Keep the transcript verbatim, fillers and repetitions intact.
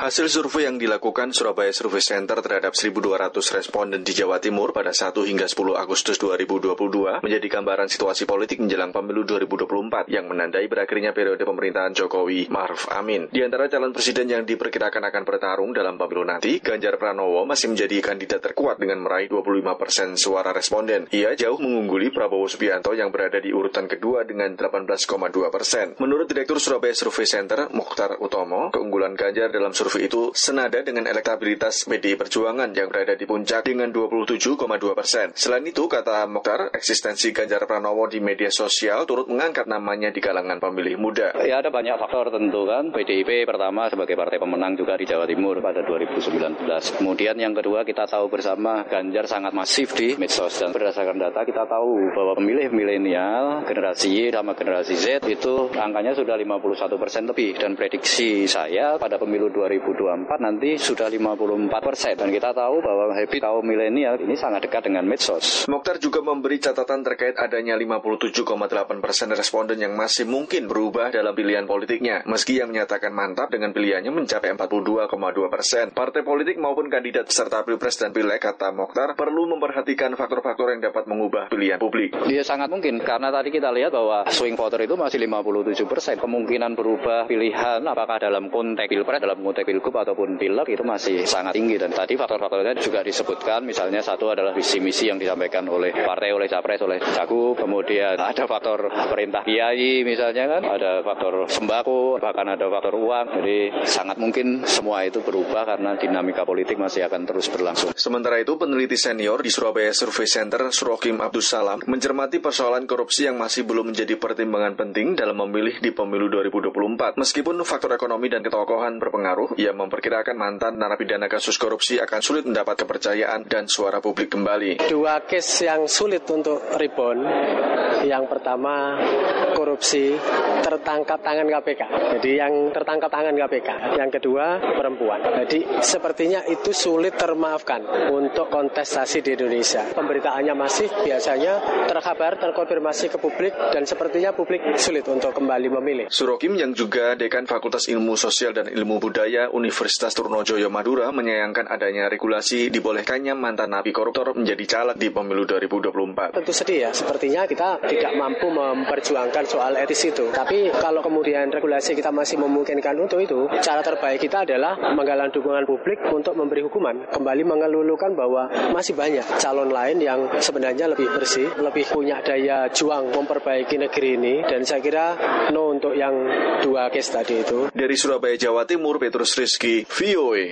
Hasil survei yang dilakukan Surabaya Survey Center terhadap seribu dua ratus responden di Jawa Timur pada satu hingga sepuluh Agustus dua ribu dua puluh dua menjadi gambaran situasi politik menjelang pemilu dua ribu dua puluh empat yang menandai berakhirnya periode pemerintahan Jokowi Ma'ruf Amin. Di antara calon presiden yang diperkirakan akan bertarung dalam pemilu nanti, Ganjar Pranowo masih menjadi kandidat terkuat dengan meraih dua puluh lima persen suara responden. Ia jauh mengungguli Prabowo Subianto yang berada di urutan kedua dengan delapan belas koma dua persen. Menurut Direktur Surabaya Survey Center, Mukhtar Utomo, keunggulan Ganjar dalam survei itu senada dengan elektabilitas P D I Perjuangan yang berada di puncak dengan dua puluh tujuh koma dua persen. Selain itu, kata Mukhtar, eksistensi Ganjar Pranowo di media sosial turut mengangkat namanya di kalangan pemilih muda. Ya, ada banyak faktor tentu kan. P D I P pertama sebagai partai pemenang juga di Jawa Timur pada dua ribu sembilan belas. Kemudian yang kedua, kita tahu bersama Ganjar sangat masif di medsos. Dan berdasarkan data kita tahu bahwa pemilih milenial, generasi Y sama generasi Z itu angkanya sudah lima puluh satu persen lebih. Dan prediksi saya pada pemilu dua ribu dua puluh empat nanti sudah lima puluh empat persen, dan kita tahu bahwa habit kaum milenial ini sangat dekat dengan medsos. Mukhtar juga memberi catatan terkait adanya lima puluh tujuh koma delapan persen responden yang masih mungkin berubah dalam pilihan politiknya, meski yang menyatakan mantap dengan pilihannya mencapai empat puluh dua koma dua persen. Partai politik maupun kandidat peserta pilpres dan pileg, kata Mukhtar, perlu memperhatikan faktor-faktor yang dapat mengubah pilihan publik. Iya, sangat mungkin, karena tadi kita lihat bahwa swing voter itu masih lima puluh tujuh persen, kemungkinan berubah pilihan apakah dalam konteks pilpres, dalam konteks pilgub ataupun pileg itu masih sangat tinggi. Dan tadi faktor-faktornya juga disebutkan, misalnya satu adalah visi misi yang disampaikan oleh partai, oleh capres, oleh cagup, kemudian ada faktor perintah kiai misalnya kan, ada faktor sembako, bahkan ada faktor uang. Jadi sangat mungkin semua itu berubah karena dinamika politik masih akan terus berlangsung. Sementara itu, peneliti senior di Surabaya Survey Center, Surakim Abdussalam, mencermati persoalan korupsi yang masih belum menjadi pertimbangan penting dalam memilih di pemilu dua ribu dua puluh empat. Meskipun faktor ekonomi dan ketokohan berpengaruh, ia memperkirakan mantan narapidana kasus korupsi akan sulit mendapat kepercayaan dan suara publik kembali. Dua case yang sulit untuk rebound. Yang pertama, korupsi tertangkap tangan K P K. Jadi yang tertangkap tangan K P K. Yang kedua, perempuan. Jadi sepertinya itu sulit termaafkan untuk kontestasi di Indonesia. Pemberitaannya masif, biasanya terkabar, terkonfirmasi ke publik, dan sepertinya publik sulit untuk kembali memilih. Surokim yang juga Dekan Fakultas Ilmu Sosial dan Ilmu Budaya Universitas Trunojoyo Madura menyayangkan adanya regulasi dibolehkannya mantan napi koruptor menjadi caleg di pemilu dua ribu dua puluh empat. Tentu sedih ya, sepertinya kita tidak mampu memperjuangkan soal etis itu. Tapi kalau kemudian regulasi kita masih memungkinkan untuk itu, cara terbaik kita adalah menggalang dukungan publik untuk memberi hukuman, kembali mengelulukan bahwa masih banyak calon lain yang sebenarnya lebih bersih, lebih punya daya juang memperbaiki negeri ini, dan saya kira no untuk yang dua case tadi itu. Dari Surabaya, Jawa Timur, Petrus Rizky, V O A.